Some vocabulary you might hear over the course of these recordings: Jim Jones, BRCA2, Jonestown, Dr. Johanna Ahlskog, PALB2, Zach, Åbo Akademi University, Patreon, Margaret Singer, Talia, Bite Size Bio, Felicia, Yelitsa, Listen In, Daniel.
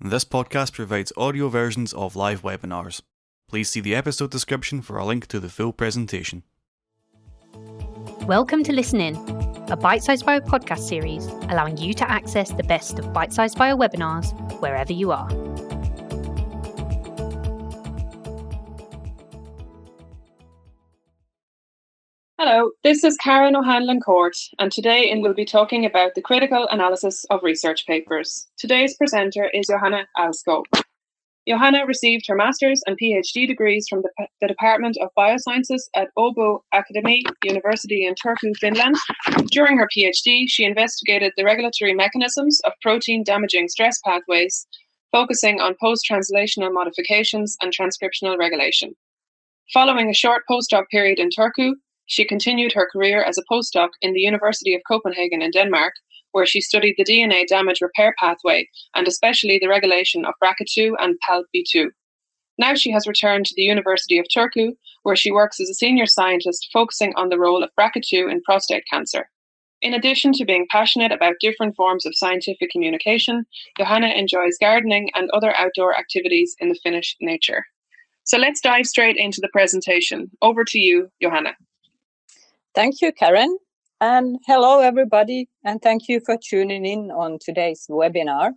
This podcast provides audio versions of live webinars. Please see the episode description for a link to the full presentation. Welcome to Listen In, a Bite Size Bio podcast series allowing you to access the best of Bite Size Bio webinars wherever you are. Hello, this is Karen O'Hanlon-Court, and today we'll be talking about the critical analysis of research papers. Today's presenter is Johanna Ahlskog. Johanna received her master's and PhD degrees from the Department of Biosciences at Åbo Akademi University in Turku, Finland. During her PhD, she investigated the regulatory mechanisms of protein-damaging stress pathways, focusing on post-translational modifications and transcriptional regulation. Following a short postdoc period in Turku, she continued her career as a postdoc in the University of Copenhagen in Denmark, where she studied the DNA damage repair pathway and especially the regulation of BRCA2 and PALB2. Now she has returned to the University of Turku, where she works as a senior scientist focusing on the role of BRCA2 in prostate cancer. In addition to being passionate about different forms of scientific communication, Johanna enjoys gardening and other outdoor activities in the Finnish nature. So let's dive straight into the presentation. Over to you, Johanna. Thank you, Karen, and hello everybody, and thank you for tuning in on today's webinar.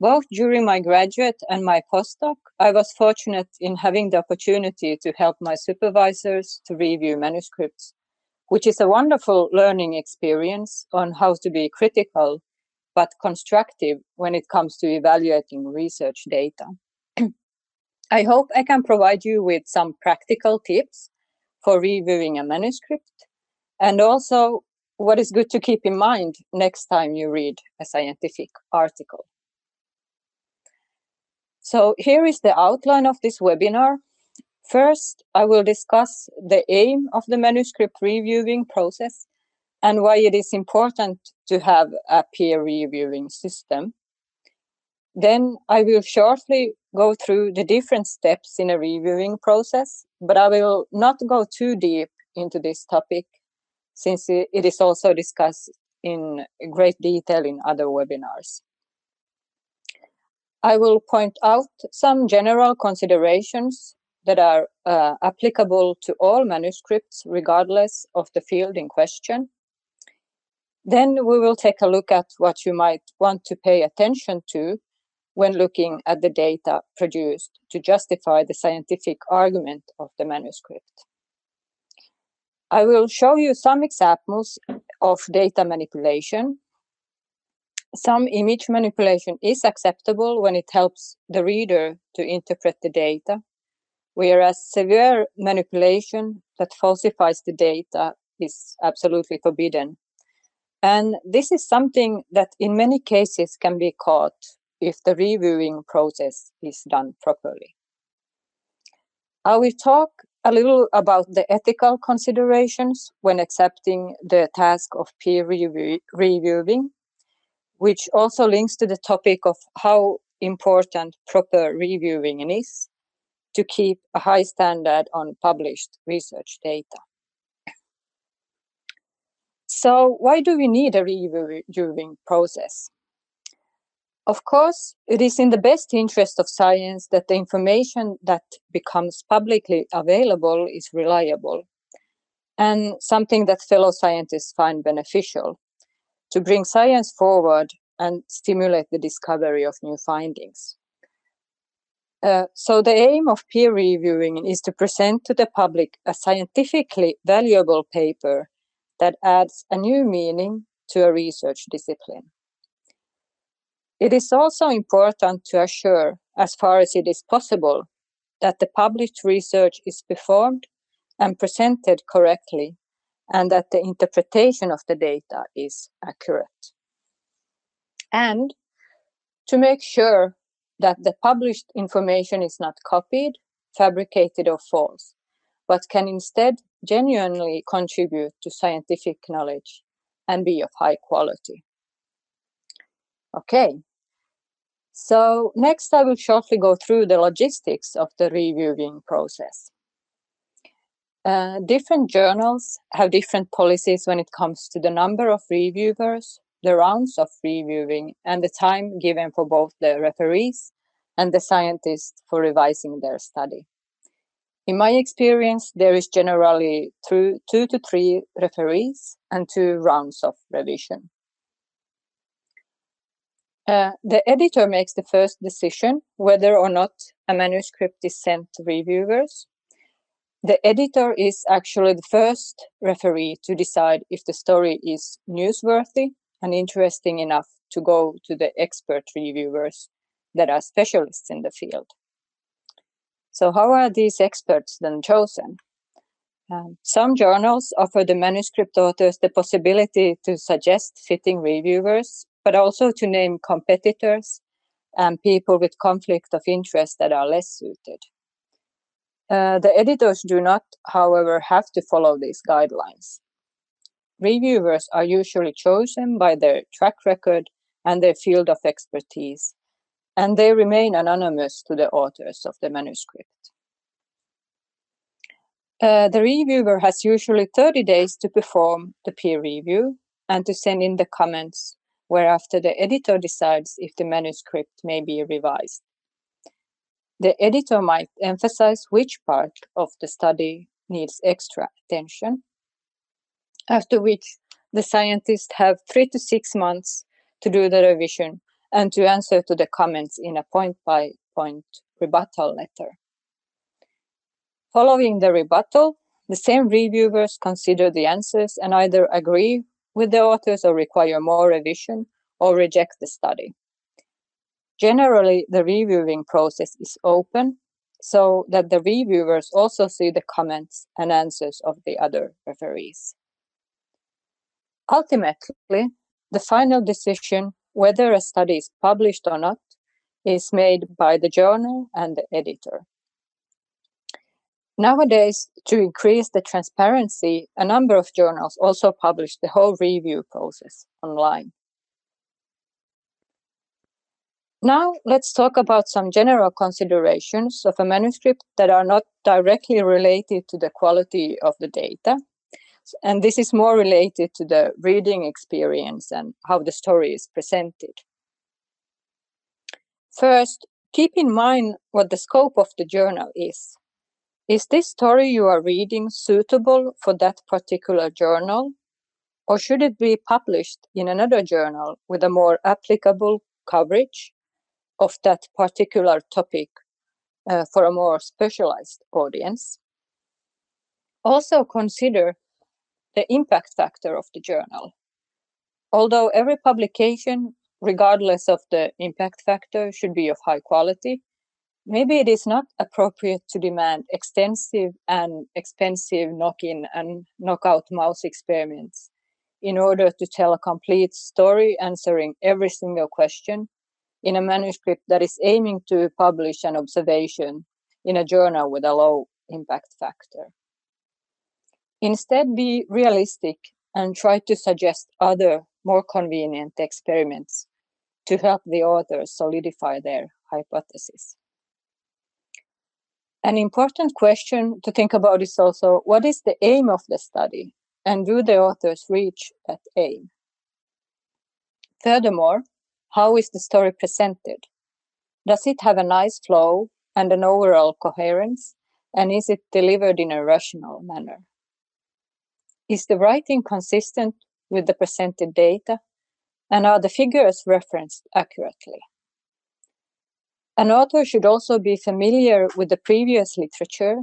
Both during my graduate and my postdoc, I was fortunate in having the opportunity to help my supervisors to review manuscripts, which is a wonderful learning experience on how to be critical but constructive when it comes to evaluating research data. I hope I can provide you with some practical tips for reviewing a manuscript, and also what is good to keep in mind next time you read a scientific article. So here is the outline of this webinar. First, I will discuss the aim of the manuscript reviewing process and why it is important to have a peer reviewing system. Then I will shortly go through the different steps in a reviewing process, but I will not go too deep into this topic since it is also discussed in great detail in other webinars. I will point out some general considerations that are applicable to all manuscripts regardless of the field in question. Then we will take a look at what you might want to pay attention to when looking at the data produced to justify the scientific argument of the manuscript. I will show you some examples of data manipulation. Some image manipulation is acceptable when it helps the reader to interpret the data, whereas severe manipulation that falsifies the data is absolutely forbidden. And this is something that in many cases can be caught if the reviewing process is done properly. I will talk a little about the ethical considerations when accepting the task of peer reviewing, which also links to the topic of how important proper reviewing is to keep a high standard on published research data. So why do we need a reviewing process? Of course, it is in the best interest of science that the information that becomes publicly available is reliable and something that fellow scientists find beneficial to bring science forward and stimulate the discovery of new findings. So the aim of peer reviewing is to present to the public a scientifically valuable paper that adds a new meaning to a research discipline. It is also important to assure, as far as it is possible, that the published research is performed and presented correctly, and that the interpretation of the data is accurate. And to make sure that the published information is not copied, fabricated, or false, but can instead genuinely contribute to scientific knowledge and be of high quality. Okay, so next I will shortly go through the logistics of the reviewing process. Different journals have different policies when it comes to the number of reviewers, the rounds of reviewing, and the time given for both the referees and the scientists for revising their study. In my experience, there is generally 2 to 3 referees and 2 rounds of revision. The editor makes the first decision whether or not a manuscript is sent to reviewers. The editor is actually the first referee to decide if the story is newsworthy and interesting enough to go to the expert reviewers that are specialists in the field. So how are these experts then chosen? Some journals offer the manuscript authors the possibility to suggest fitting reviewers, but also to name competitors and people with conflict of interest that are less suited. The editors do not, however, have to follow these guidelines. Reviewers are usually chosen by their track record and their field of expertise, and they remain anonymous to the authors of the manuscript. The reviewer has usually 30 days to perform the peer review and to send in the comments, whereafter the editor decides if the manuscript may be revised. The editor might emphasize which part of the study needs extra attention, after which the scientists have 3 to 6 months to do the revision and to answer to the comments in a point-by-point rebuttal letter. Following the rebuttal, the same reviewers consider the answers and either agree with the authors or require more revision or reject the study. Generally, the reviewing process is open so that the reviewers also see the comments and answers of the other referees. Ultimately, the final decision whether a study is published or not is made by the journal and the editor. Nowadays, to increase the transparency, a number of journals also publish the whole review process online. Now, let's talk about some general considerations of a manuscript that are not directly related to the quality of the data. And this is more related to the reading experience and how the story is presented. First, keep in mind what the scope of the journal is. Is this story you are reading suitable for that particular journal, or should it be published in another journal with a more applicable coverage of that particular topic for a more specialized audience? Also consider the impact factor of the journal. Although every publication, regardless of the impact factor, should be of high quality, maybe it is not appropriate to demand extensive and expensive knock-in and knock-out mouse experiments in order to tell a complete story answering every single question in a manuscript that is aiming to publish an observation in a journal with a low impact factor. Instead, be realistic and try to suggest other, more convenient experiments to help the authors solidify their hypothesis. An important question to think about is also, what is the aim of the study, and do the authors reach that aim? Furthermore, how is the story presented? Does it have a nice flow and an overall coherence, and is it delivered in a rational manner? Is the writing consistent with the presented data, and are the figures referenced accurately? An author should also be familiar with the previous literature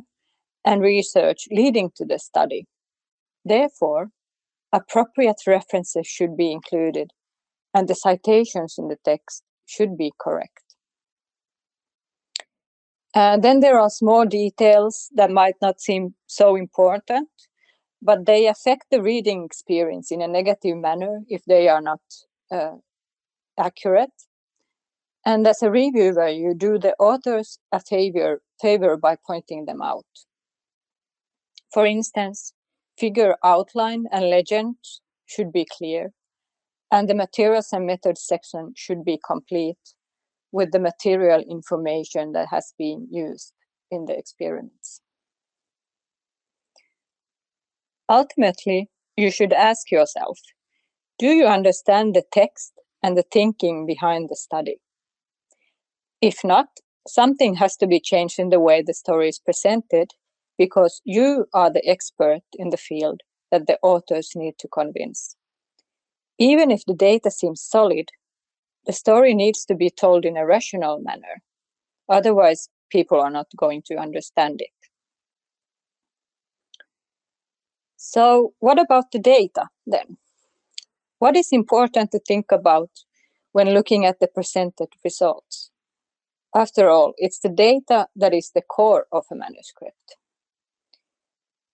and research leading to the study. Therefore, appropriate references should be included, and the citations in the text should be correct. Then there are small details that might not seem so important, but they affect the reading experience in a negative manner if they are not accurate. And as a reviewer, you do the authors a favor by pointing them out. For instance, figure outline and legend should be clear, and the materials and methods section should be complete with the material information that has been used in the experiments. Ultimately, you should ask yourself, Do you understand the text and the thinking behind the study? If not, something has to be changed in the way the story is presented, because you are the expert in the field that the authors need to convince. Even if the data seems solid, the story needs to be told in a rational manner. Otherwise, people are not going to understand it. So what about the data then? What is important to think about when looking at the presented results? After all, it's the data that is the core of a manuscript.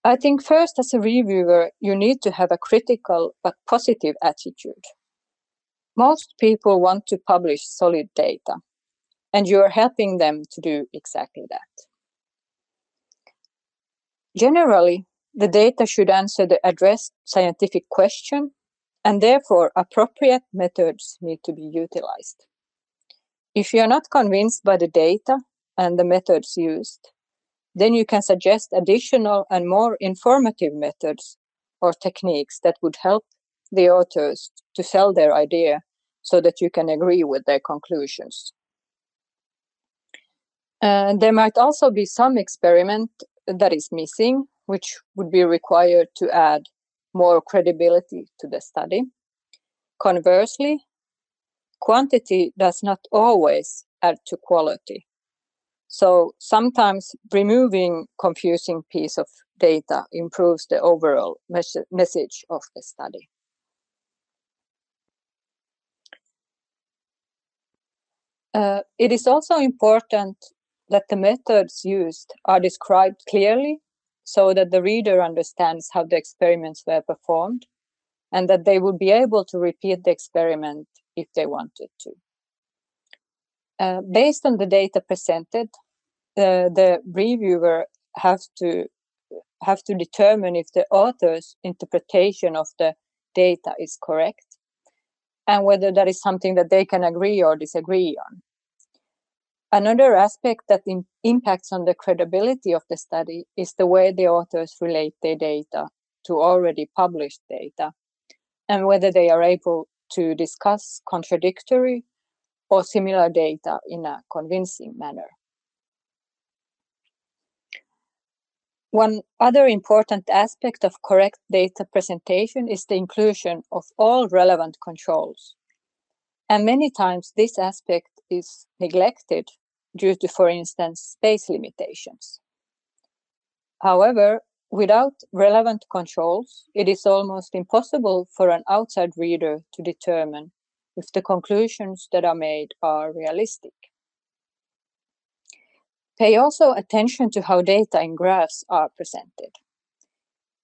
I think first, as a reviewer, you need to have a critical but positive attitude. Most people want to publish solid data, and you are helping them to do exactly that. Generally, the data should answer the addressed scientific question, and therefore appropriate methods need to be utilized. If you're not convinced by the data and the methods used, then you can suggest additional and more informative methods or techniques that would help the authors to sell their idea so that you can agree with their conclusions. There might also be some experiment that is missing, which would be required to add more credibility to the study. Conversely, quantity does not always add to quality. So sometimes removing confusing piece of data improves the overall message of the study. It is also important that the methods used are described clearly so that the reader understands how the experiments were performed and that they will be able to repeat the experiment if they wanted to. Based on the data presented, the reviewer have to determine if the author's interpretation of the data is correct and whether that is something that they can agree or disagree on. Another aspect that impacts on the credibility of the study is the way the authors relate their data to already published data and whether they are able to discuss contradictory or similar data in a convincing manner. One other important aspect of correct data presentation is the inclusion of all relevant controls. And many times this aspect is neglected due to, for instance, space limitations. However, without relevant controls, it is almost impossible for an outside reader to determine if the conclusions that are made are realistic. Pay also attention to how data in graphs are presented.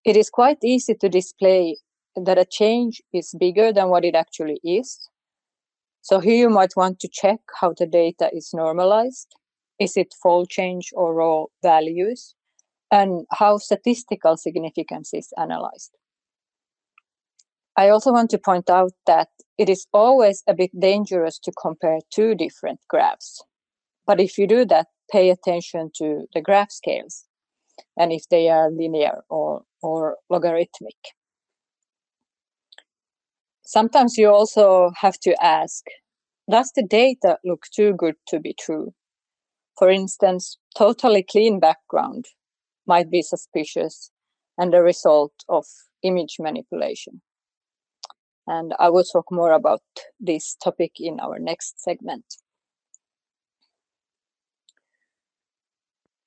It is quite easy to display that a change is bigger than what it actually is. So here you might want to check how the data is normalized. Is it fold change or raw values? And how statistical significance is analyzed. I also want to point out that it is always a bit dangerous to compare two different graphs. But if you do that, pay attention to the graph scales and if they are linear or logarithmic. Sometimes you also have to ask, does the data look too good to be true? For instance, totally clean background might be suspicious and a result of image manipulation. And I will talk more about this topic in our next segment.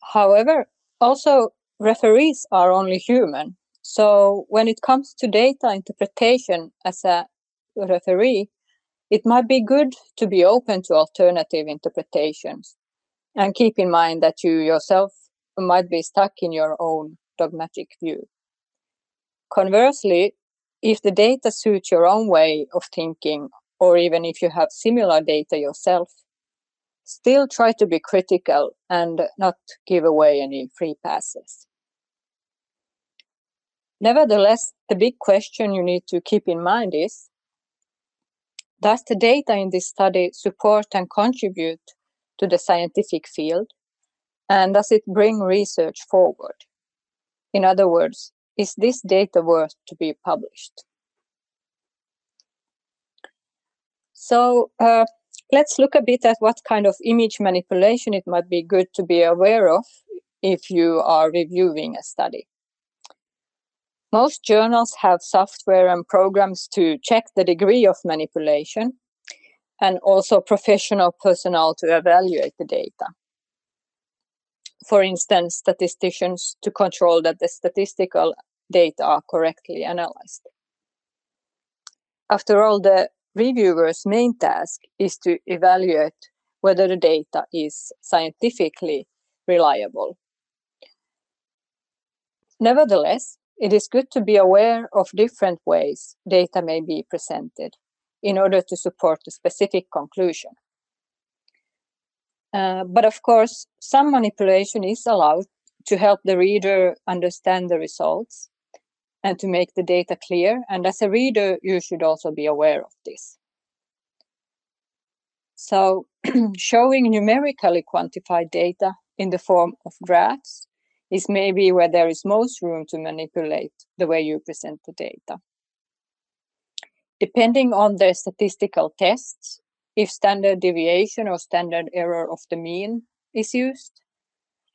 However, also referees are only human. So when it comes to data interpretation as a referee, it might be good to be open to alternative interpretations and keep in mind that you yourself might be stuck in your own dogmatic view. Conversely, if the data suits your own way of thinking, or even if you have similar data yourself, still try to be critical and not give away any free passes. Nevertheless, the big question you need to keep in mind is, does the data in this study support and contribute to the scientific field? And does it bring research forward? In other words, is this data worth to be published? So let's look a bit at what kind of image manipulation it might be good to be aware of if you are reviewing a study. Most journals have software and programs to check the degree of manipulation and also professional personnel to evaluate the data. For instance, statisticians to control that the statistical data are correctly analyzed. After all, the reviewer's main task is to evaluate whether the data is scientifically reliable. Nevertheless, it is good to be aware of different ways data may be presented in order to support a specific conclusion. But of course, some manipulation is allowed to help the reader understand the results and to make the data clear. And as a reader, you should also be aware of this. So showing numerically quantified data in the form of graphs is maybe where there is most room to manipulate the way you present the data. Depending on the statistical tests, if standard deviation or standard error of the mean is used,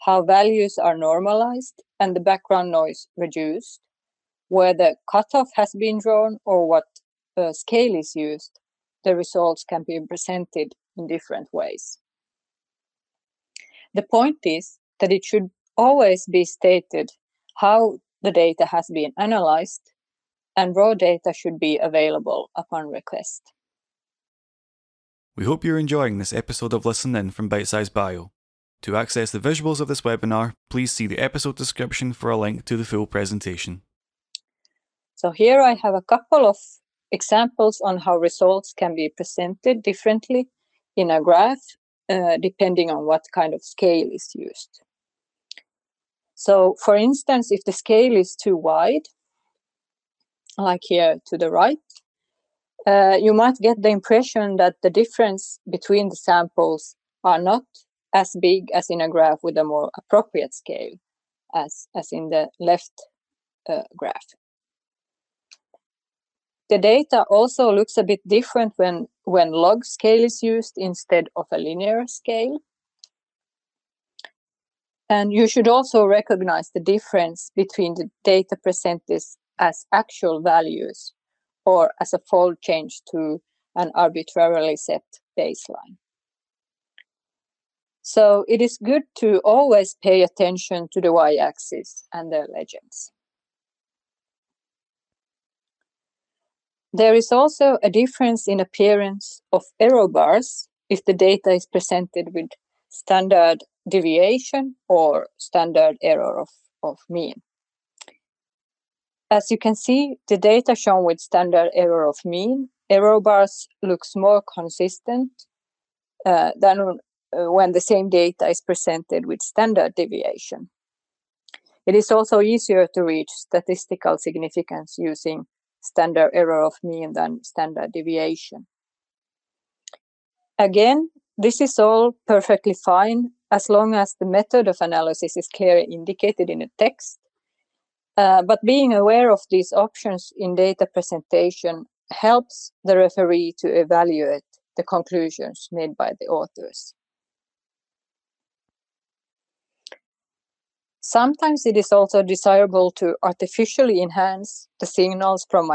how values are normalized and the background noise reduced, where the cutoff has been drawn or what scale is used, the results can be presented in different ways. The point is that it should always be stated how the data has been analyzed, and raw data should be available upon request. We hope you're enjoying this episode of Listen In from Bite Size Bio. To access the visuals of this webinar, please see the episode description for a link to the full presentation. So here I have a couple of examples on how results can be presented differently in a graph, depending on what kind of scale is used. So for instance, if the scale is too wide, like here to the right, you might get the impression that the difference between the samples are not as big as in a graph with a more appropriate scale as in the left graph. The data also looks a bit different when log scale is used instead of a linear scale. And you should also recognize the difference between the data presented as actual values or as a fold change to an arbitrarily set baseline. So it is good to always pay attention to the y-axis and their legends. There is also a difference in appearance of error bars if the data is presented with standard deviation or standard error of mean. As you can see, the data shown with standard error of mean, error bars looks more consistent than when the same data is presented with standard deviation. It is also easier to reach statistical significance using standard error of mean than standard deviation. Again, this is all perfectly fine as long as the method of analysis is clearly indicated in the text. But being aware of these options in data presentation helps the referee to evaluate the conclusions made by the authors. Sometimes it is also desirable to artificially enhance the signals from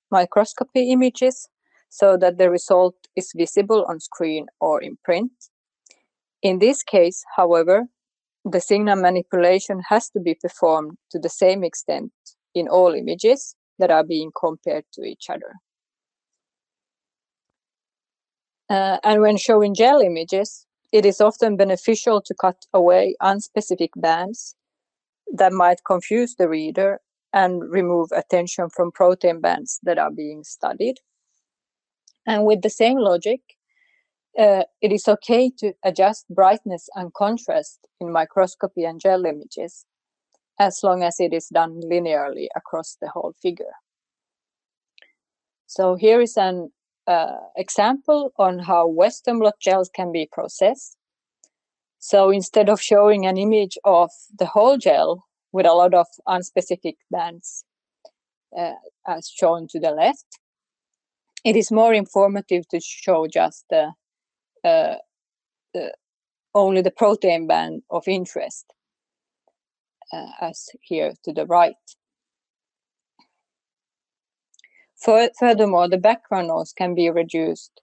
microscopy images so that the result is visible on screen or in print. In this case, however, the signal manipulation has to be performed to the same extent in all images that are being compared to each other. And when showing gel images, it is often beneficial to cut away unspecific bands that might confuse the reader and remove attention from protein bands that are being studied. And with the same logic, it is okay to adjust brightness and contrast in microscopy and gel images, as long as it is done linearly across the whole figure. So here is an example on how Western blot gels can be processed. So instead of showing an image of the whole gel with a lot of unspecific bands, as shown to the left, it is more informative to show just only the protein band of interest, as here to the right. Furthermore, the background noise can be reduced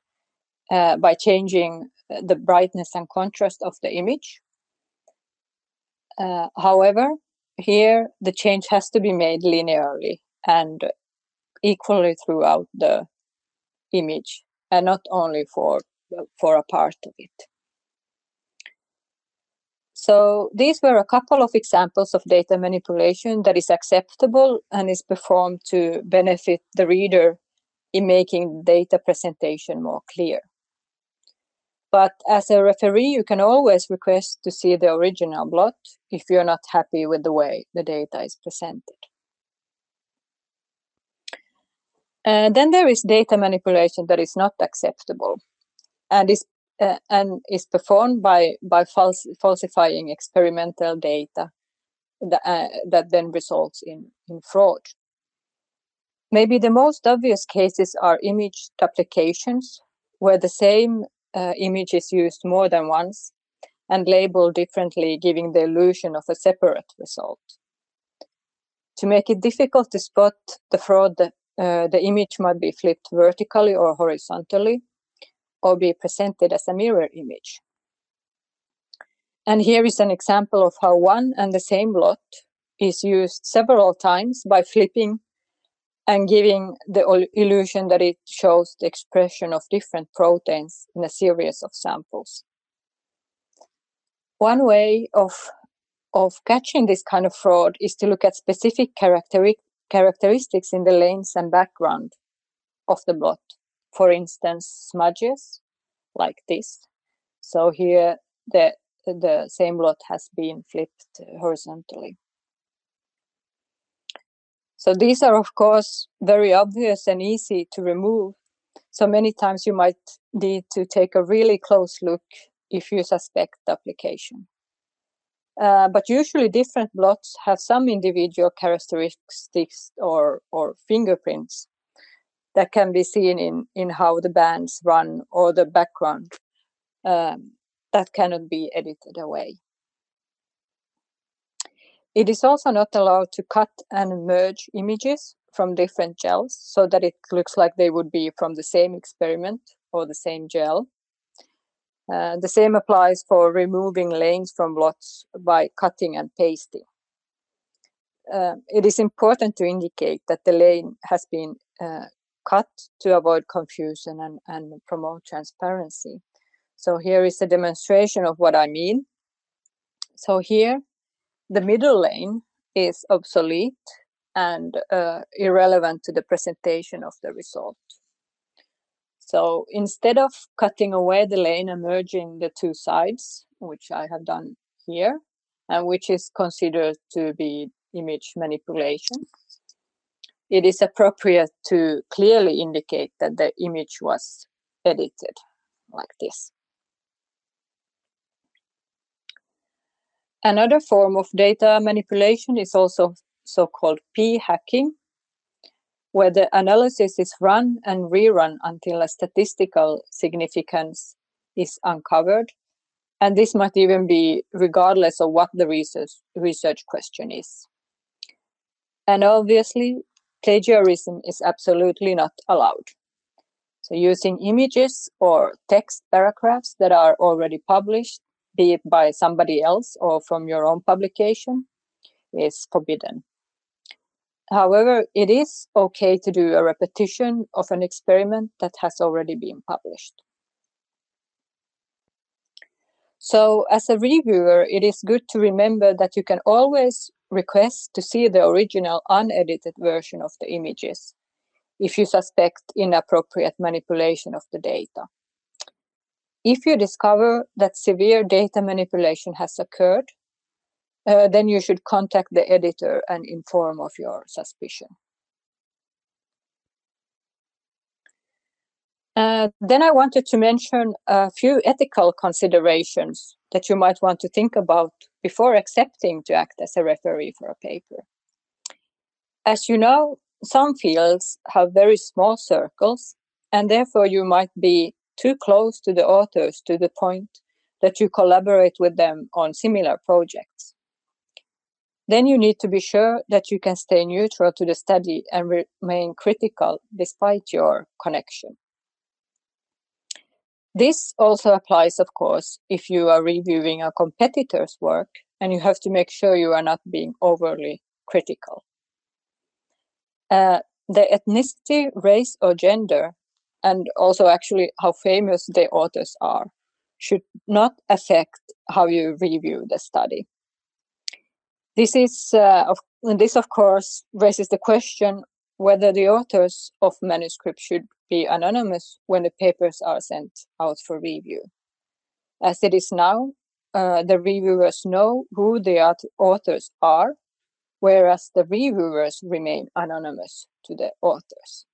by changing the brightness and contrast of the image. However, here the change has to be made linearly and equally throughout the image, and not only for a part of it. So these were a couple of examples of data manipulation that is acceptable and is performed to benefit the reader in making data presentation more clear. But as a referee, you can always request to see the original blot if you're not happy with the way the data is presented. Then there is data manipulation that is not acceptable and is performed by falsifying experimental data that then results in fraud. Maybe the most obvious cases are image duplications, where the same image is used more than once and labeled differently, giving the illusion of a separate result. To make it difficult to spot the fraud, the image might be flipped vertically or horizontally, or be presented as a mirror image. And here is an example of how one and the same blot is used several times by flipping and giving the illusion that it shows the expression of different proteins in a series of samples. One way of catching this kind of fraud is to look at specific characteristics in the lanes and background of the blot. For instance, smudges like this. So here the same blot has been flipped horizontally. So these are, of course, very obvious and easy to remove. So many times you might need to take a really close look if you suspect duplication. But usually different blots have some individual characteristics or fingerprints that can be seen in how the bands run or the background that cannot be edited away. It is also not allowed to cut and merge images from different gels so that it looks like they would be from the same experiment or the same gel. The same applies for removing lanes from blots by cutting and pasting. It is important to indicate that the lane has been cut to avoid confusion and promote transparency. So here is a demonstration of what I mean. So here, the middle lane is obsolete and irrelevant to the presentation of the result. So instead of cutting away the lane and merging the two sides, which I have done here, and which is considered to be image manipulation, it is appropriate to clearly indicate that the image was edited like this. Another form of data manipulation is also so-called p-hacking, where the analysis is run and rerun until a statistical significance is uncovered. And this might even be regardless of what the research question is. And obviously, plagiarism is absolutely not allowed. So using images or text paragraphs that are already published, be it by somebody else or from your own publication, is forbidden. However, it is okay to do a repetition of an experiment that has already been published. So as a reviewer, it is good to remember that you can always request to see the original unedited version of the images if you suspect inappropriate manipulation of the data. If you discover that severe data manipulation has occurred, then you should contact the editor and inform of your suspicion. Then I wanted to mention a few ethical considerations that you might want to think about before accepting to act as a referee for a paper. As you know, some fields have very small circles and therefore you might be too close to the authors to the point that you collaborate with them on similar projects. Then you need to be sure that you can stay neutral to the study and remain critical despite your connection. This also applies, of course, if you are reviewing a competitor's work, and you have to make sure you are not being overly critical. The ethnicity, race, or gender, and also actually how famous the authors are, should not affect how you review the study. This is, this of course raises the question whether the authors of manuscripts should be anonymous when the papers are sent out for review. As it is now, the reviewers know who the authors are, whereas the reviewers remain anonymous to the authors.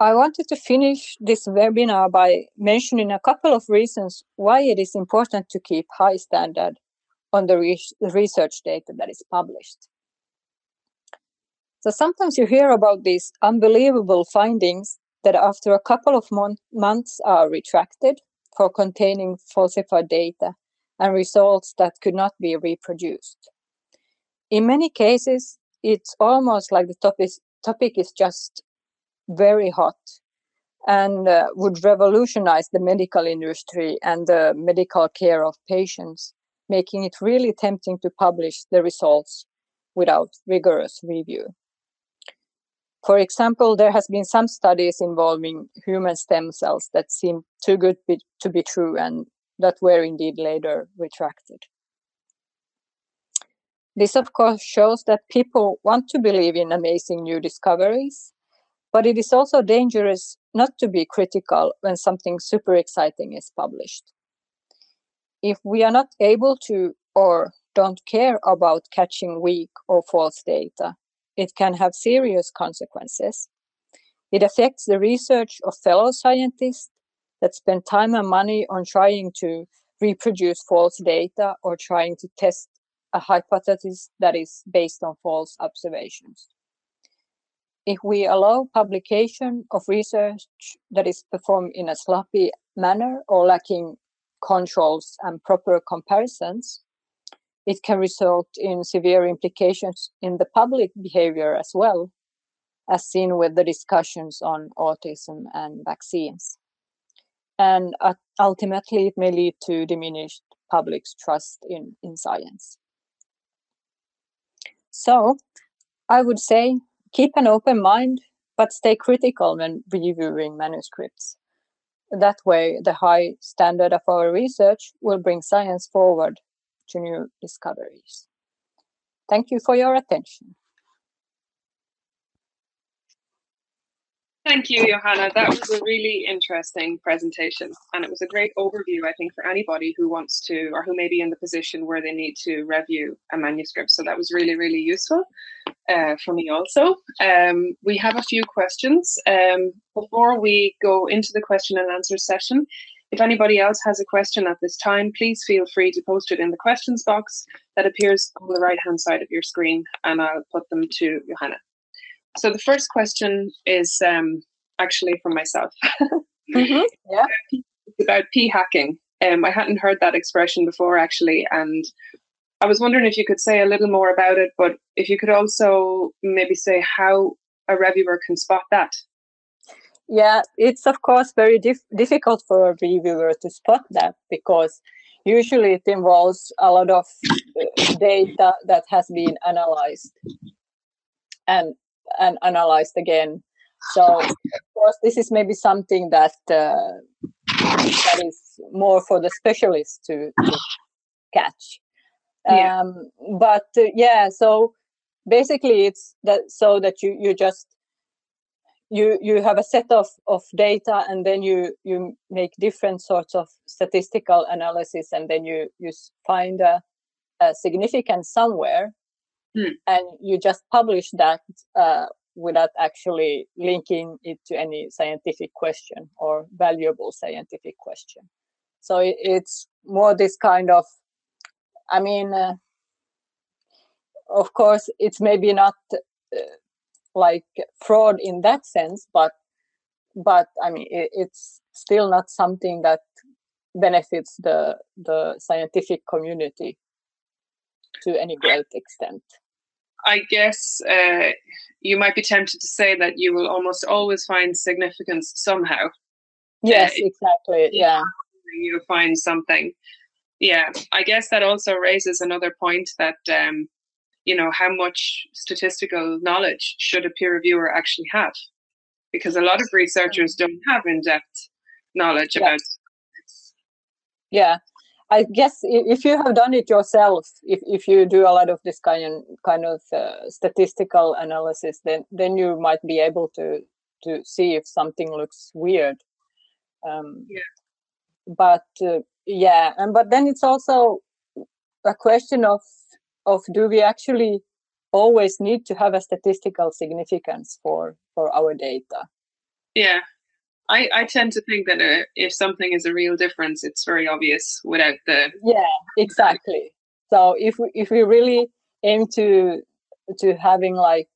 I wanted to finish this webinar by mentioning a couple of reasons why it is important to keep high standard on the research data that is published. So sometimes you hear about these unbelievable findings that after a couple of months are retracted for containing falsified data and results that could not be reproduced. In many cases, it's almost like the topic is just very hot and would revolutionize the medical industry and the medical care of patients, making it really tempting to publish the results without rigorous review. For example, there has been some studies involving human stem cells that seemed too good to be true and that were indeed later retracted. This, of course, shows that people want to believe in amazing new discoveries, but it is also dangerous not to be critical when something super exciting is published. If we are not able to or don't care about catching weak or false data, it can have serious consequences. It affects the research of fellow scientists that spend time and money on trying to reproduce false data or trying to test a hypothesis that is based on false observations. If we allow publication of research that is performed in a sloppy manner or lacking controls and proper comparisons, it can result in severe implications in the public behavior as well, as seen with the discussions on autism and vaccines. And ultimately, it may lead to diminished public's trust in science. So I would say, keep an open mind, but stay critical when reviewing manuscripts. That way, the high standard of our research will bring science forward to new discoveries. Thank you for your attention. Thank you, Johanna. That was a really interesting presentation, and it was a great overview, I think, for anybody who wants to, or who may be in the position where they need to review a manuscript. So that was really, really useful for me also. We have a few questions. Before we go into the question and answer session, if anybody else has a question at this time, please feel free to post it in the questions box that appears on the right-hand side of your screen, and I'll put them to Johanna. So the first question is actually from myself. Mm-hmm. Yeah. It's about p-hacking. I hadn't heard that expression before, actually, and I was wondering if you could say a little more about it, but if you could also maybe say how a reviewer can spot that. Yeah, it's of course very difficult for a reviewer to spot that, because usually it involves a lot of data that has been analyzed and analyzed again. So of course this is maybe something that that is more for the specialists to catch. Yeah. Yeah, so basically it's that, so that you have a set of data, and then you make different sorts of statistical analysis, and then you find a significance somewhere. Mm. And you just publish that without actually linking it to any scientific question or valuable scientific question. So it's more this kind of, I mean, of course, it's maybe not like fraud in that sense, but I mean, it's still not something that benefits the scientific community to any great extent. I guess you might be tempted to say that you will almost always find significance somehow. Yes, exactly. Yeah. You find something. Yeah. I guess that also raises another point that, you know, how much statistical knowledge should a peer reviewer actually have? Because a lot of researchers don't have in-depth knowledge about statistics. Yeah. I guess if you have done it yourself, if you do a lot of this kind of statistical analysis, then you might be able to see if something looks weird. But then it's also a question of do we actually always need to have a statistical significance for our data? Yeah. I tend to think that if something is a real difference, it's very obvious without the... Yeah, exactly. So if we really aim to having like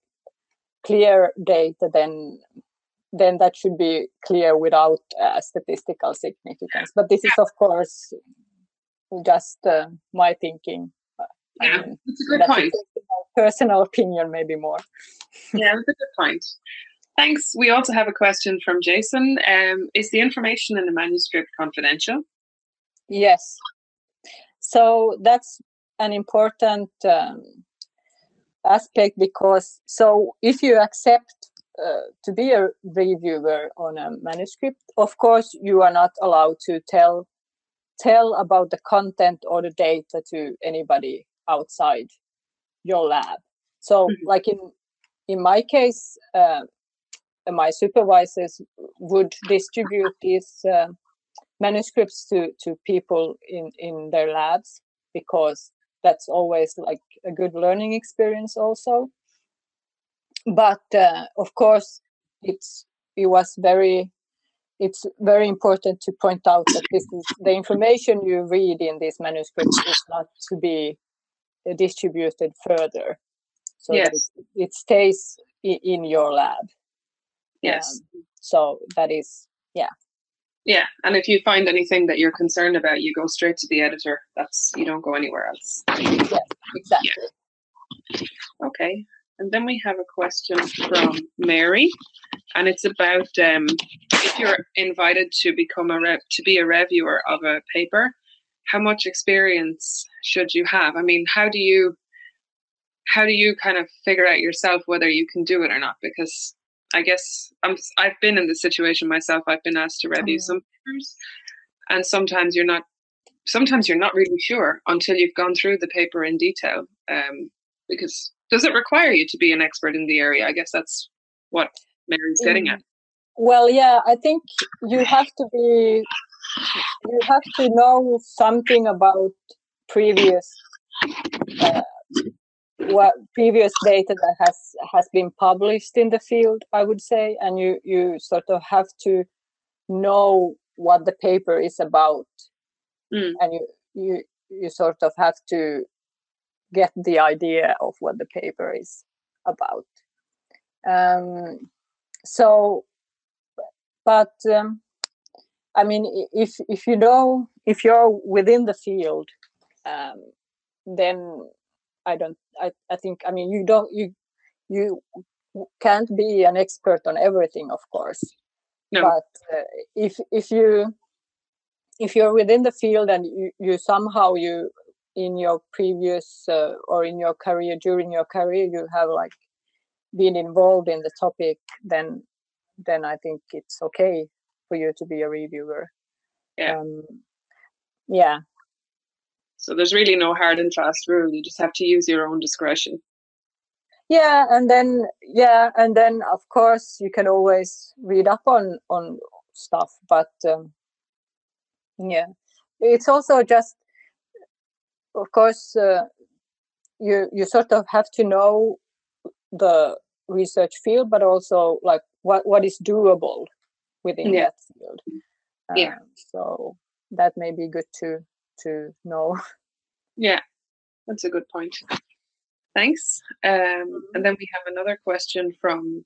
clear data, then that should be clear without statistical significance. But this is, of course, just my thinking. Yeah, I mean, that's a good point. Personal opinion, maybe more. Yeah, that's a good point. Thanks. We also have a question from Jason. Is the information in the manuscript confidential? Yes. So that's an important aspect because, so if you accept to be a reviewer on a manuscript, of course you are not allowed to tell about the content or the data to anybody outside your lab. So like in my case, my supervisors would distribute these manuscripts to people in their labs, because that's always like a good learning experience also. But of course, it's very important to point out that this is the information you read in these manuscripts is not to be distributed further, so yes, that it stays in your lab. Yes. So that is, yeah. And if you find anything that you're concerned about, you go straight to the editor. You don't go anywhere else. Yes, exactly. Yeah. Okay. And then we have a question from Mary, and it's about if you're invited to become to be a reviewer of a paper, how much experience should you have? I mean, how do you kind of figure out yourself whether you can do it or not? Because I guess I've been in this situation myself. I've been asked to review some papers, and sometimes you're not really sure until you've gone through the paper in detail. Because does it require you to be an expert in the area? I guess that's what Mary's getting at. Well, yeah, I think you have to know something about previous data that has been published in the field, I would say, and you sort of have to know what the paper is about, and you sort of have to get the idea of what the paper is about. I mean, if you know, if you're within the field, then I think you can't be an expert on everything, of course. No. But if you're within the field and you somehow in your previous or in your career, during your career, you have like been involved in the topic, then I think it's okay for you to be a reviewer. Yeah. Yeah. So there's really no hard and fast rule. You just have to use your own discretion. Yeah, and then of course you can always read up on stuff, but yeah, it's also just, of course, you sort of have to know the research field, but also like what is doable within that field. Yeah. So that may be good to know. Yeah, that's a good point. Thanks. And then we have another question from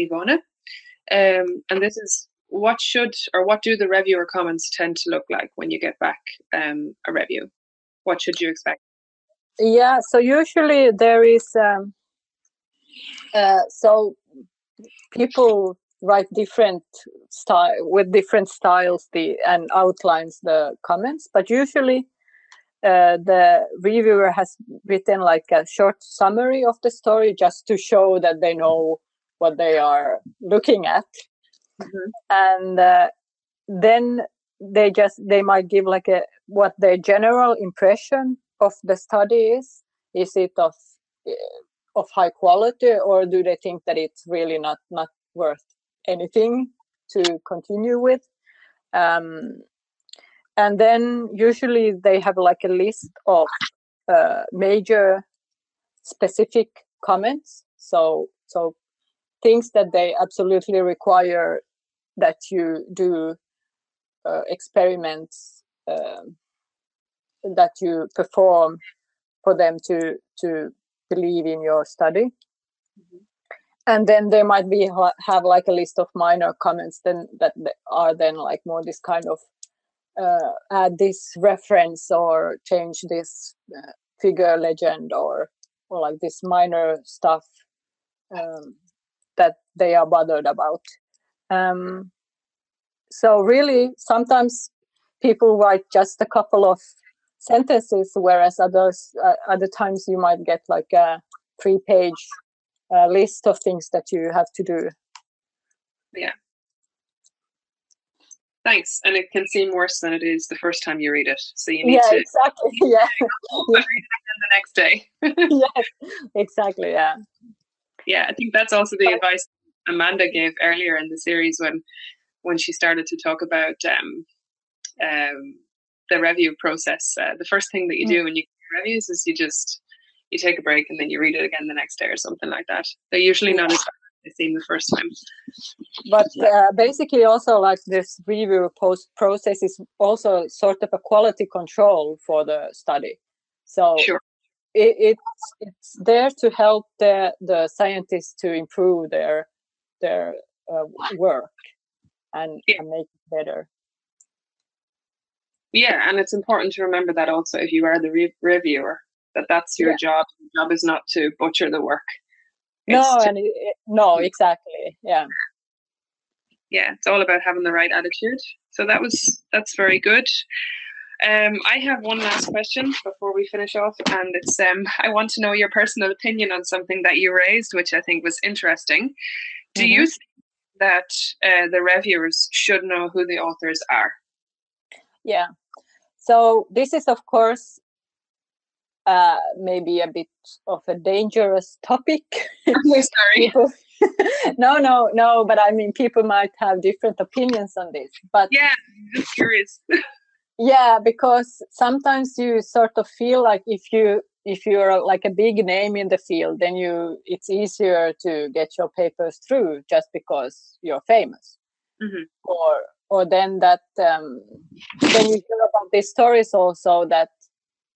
Ivana. And this is, what should, or what do the reviewer comments tend to look like when you get back a review? What should you expect? Yeah, so usually there is, so people write different style, with different styles, and outlines the comments, but usually the reviewer has written like a short summary of the story just to show that they know what they are looking at. Mm-hmm. And then they might give like a what their general impression of the study is. Is it of high quality, or do they think that it's really not worth anything to continue with? And then usually they have like a list of major specific comments. So things that they absolutely require that you do experiments that you perform for them to believe in your study. Mm-hmm. And then there might be have like a list of minor comments then that are then like more this kind of add this reference or change this figure legend or like this minor stuff that they are bothered about. So really, sometimes people write just a couple of sentences, whereas other times you might get like a 3-page list of things that you have to do. Yeah. Thanks. And it can seem worse than it is the first time you read it. So you need to exactly. Yeah. Read it again the next day. Yes, exactly. Yeah. Yeah, I think that's also the advice Amanda gave earlier in the series when she started to talk about the review process. The first thing that you do when you get reviews is you take a break and then you read it again the next day or something like that. They're usually not as bad as they seem the first time. But basically also like this review process is also sort of a quality control for the study. So. Sure. It's there to help the scientists to improve their work and make it better. Yeah, and it's important to remember that also if you are the reviewer, that's your job. Your job is not to butcher the work. No, exactly. Yeah. Yeah, it's all about having the right attitude. So that's very good. I have one last question before we finish off, and it's I want to know your personal opinion on something that you raised, which I think was interesting. Do you think that the reviewers should know who the authors are? Yeah, so this is of course maybe a bit of a dangerous topic. I'm sorry. No, but I mean people might have different opinions on this. But yeah, I'm just curious. Yeah, because sometimes you sort of feel like if you're like a big name in the field, then it's easier to get your papers through just because you're famous. Mm-hmm. Or then that then you hear about these stories also that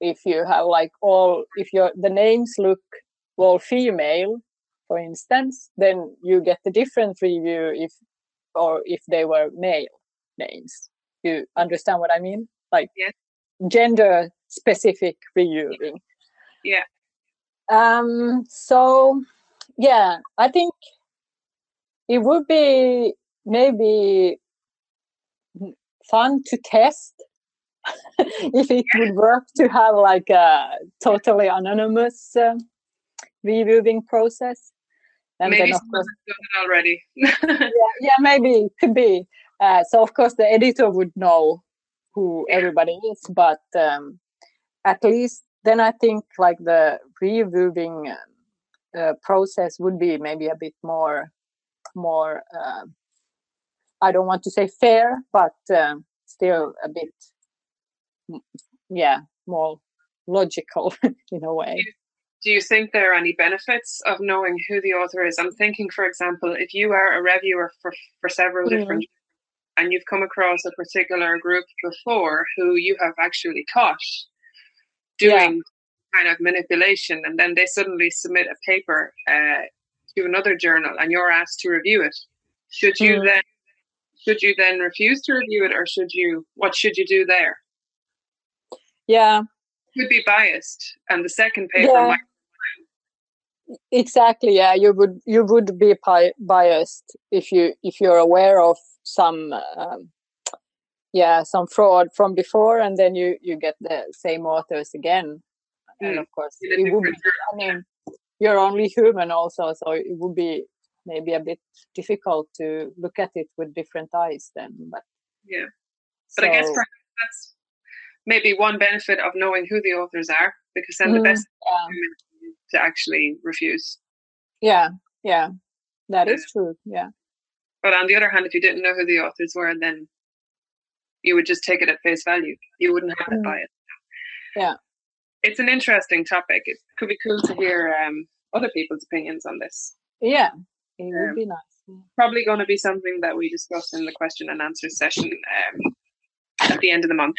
if you have like the names look all female, for instance, then you get a different review if they were male names. You understand what I mean? Like gender specific reviewing. Yeah. So yeah, I think it would be maybe fun to test if it would work to have like a totally anonymous reviewing process. And maybe someone's done it already. yeah, maybe it could be. So of course the editor would know who everybody is, but at least then I think like the reviewing process would be maybe a bit more. I don't want to say fair, but still a bit, more logical in a way. Do you think there are any benefits of knowing who the author is? I'm thinking, for example, if you are a reviewer for several different. And you've come across a particular group before who you have actually caught doing kind of manipulation, and then they suddenly submit a paper to another journal, and you're asked to review it. Should you then refuse to review it, or should you? What should you do there? Yeah, you would be biased, and the second paper might. Exactly. Yeah, you would be biased if you're aware of some some fraud from before, and then you get the same authors again. And of course, it would be, I mean, you're only human also, so it would be maybe a bit difficult to look at it with different eyes then. But yeah, but so, I guess perhaps that's maybe one benefit of knowing who the authors are, because then the best. To actually refuse. That is true. Yeah, but on the other hand, if you didn't know who the authors were, then you would just take it at face value. You wouldn't have that bias. Yeah, it's an interesting topic. It could be cool to hear other people's opinions on this. Yeah, it would be nice. Probably going to be something that we discuss in the question and answer session at the end of the month.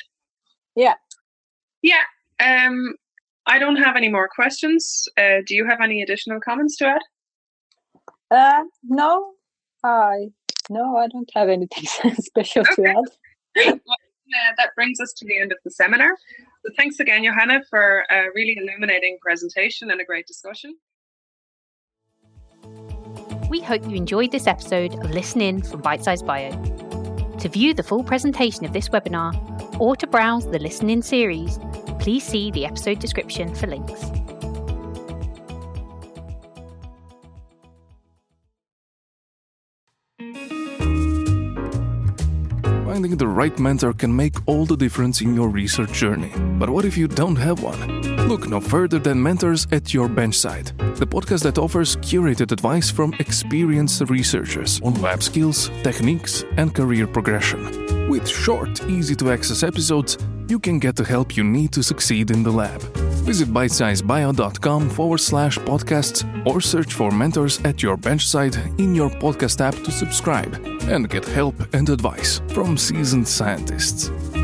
I don't have any more questions. Do you have any additional comments to add? No, I don't have anything special to add. Well, that brings us to the end of the seminar. So thanks again, Johanna, for a really illuminating presentation and a great discussion. We hope you enjoyed this episode of Listen In from Bite Size Bio. To view the full presentation of this webinar or to browse the Listen In series, please see the episode description for links. Finding the right mentor can make all the difference in your research journey. But what if you don't have one? Look no further than Mentors at Your Benchside, the podcast that offers curated advice from experienced researchers on lab skills, techniques, and career progression. With short, easy-to-access episodes, you can get the help you need to succeed in the lab. Visit bitesizebio.com/podcasts or search for Mentors at Your Benchside in your podcast app to subscribe and get help and advice from seasoned scientists.